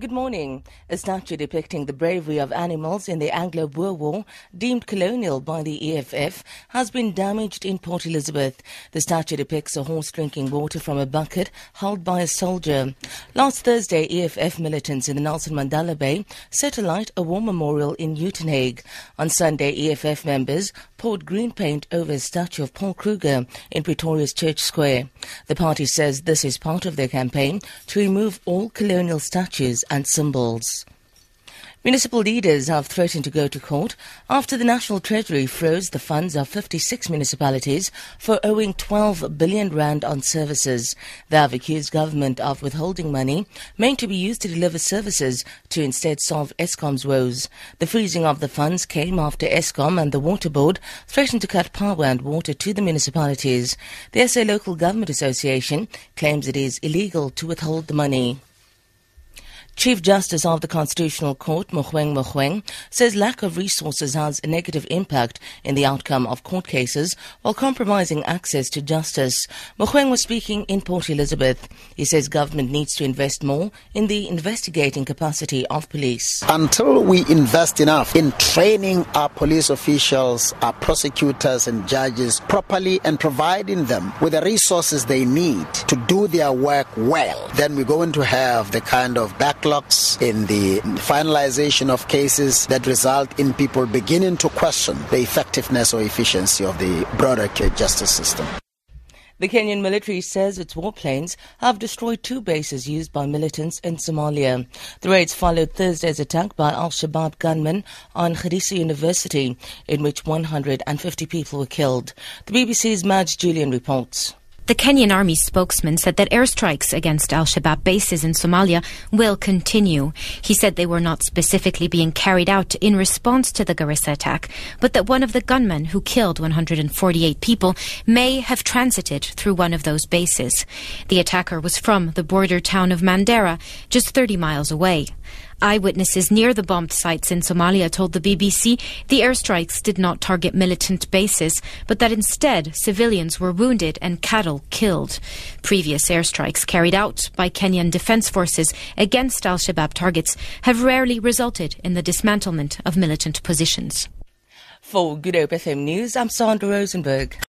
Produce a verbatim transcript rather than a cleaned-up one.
Good morning. A statue depicting the bravery of animals in the Anglo Boer war, deemed colonial by the E F F, has been damaged in Port Elizabeth. The statue depicts a horse drinking water from a bucket held by a soldier. Last Thursday, E F F militants in the Nelson Mandela Bay set alight a war memorial in Uitenhage. On Sunday, E F F members poured green paint over a statue of Paul Kruger in Pretoria's Church Square. The party says this is part of their campaign to remove all colonial statues and symbols. Municipal leaders have threatened to go to court after the National Treasury froze the funds of fifty-six municipalities for owing twelve billion rand on services. They have accused government of withholding money meant to be used to deliver services to instead solve Eskom's woes. The freezing of the funds came after Eskom and the Water Board threatened to cut power and water to the municipalities. The S A Local Government Association claims it is illegal to withhold the money. Chief Justice of the Constitutional Court, Mokweng Mokweng, says lack of resources has a negative impact in the outcome of court cases while compromising access to justice. Mokweng was speaking in Port Elizabeth. He says government needs to invest more in the investigating capacity of police. Until we invest enough in training our police officials, our prosecutors and judges properly and providing them with the resources they need to do their work well, then we're going to have the kind of backlash in the finalization of cases that result in people beginning to question the effectiveness or efficiency of the broader justice system. The Kenyan military says its warplanes have destroyed two bases used by militants in Somalia. The raids followed Thursday's attack by Al-Shabaab gunmen on Garissa University, in which one hundred fifty people were killed. The B B C's Maj Julian reports. The Kenyan army spokesman said that airstrikes against Al-Shabaab bases in Somalia will continue. He said they were not specifically being carried out in response to the Garissa attack, but that one of the gunmen who killed one hundred forty-eight people may have transited through one of those bases. The attacker was from the border town of Mandera, just thirty miles away. Eyewitnesses near the bombed sites in Somalia told the B B C the airstrikes did not target militant bases, but that instead civilians were wounded and cattle killed. Previous airstrikes carried out by Kenyan defense forces against Al-Shabaab targets have rarely resulted in the dismantlement of militant positions. For Good Hope F M News, I'm Sandra Rosenberg.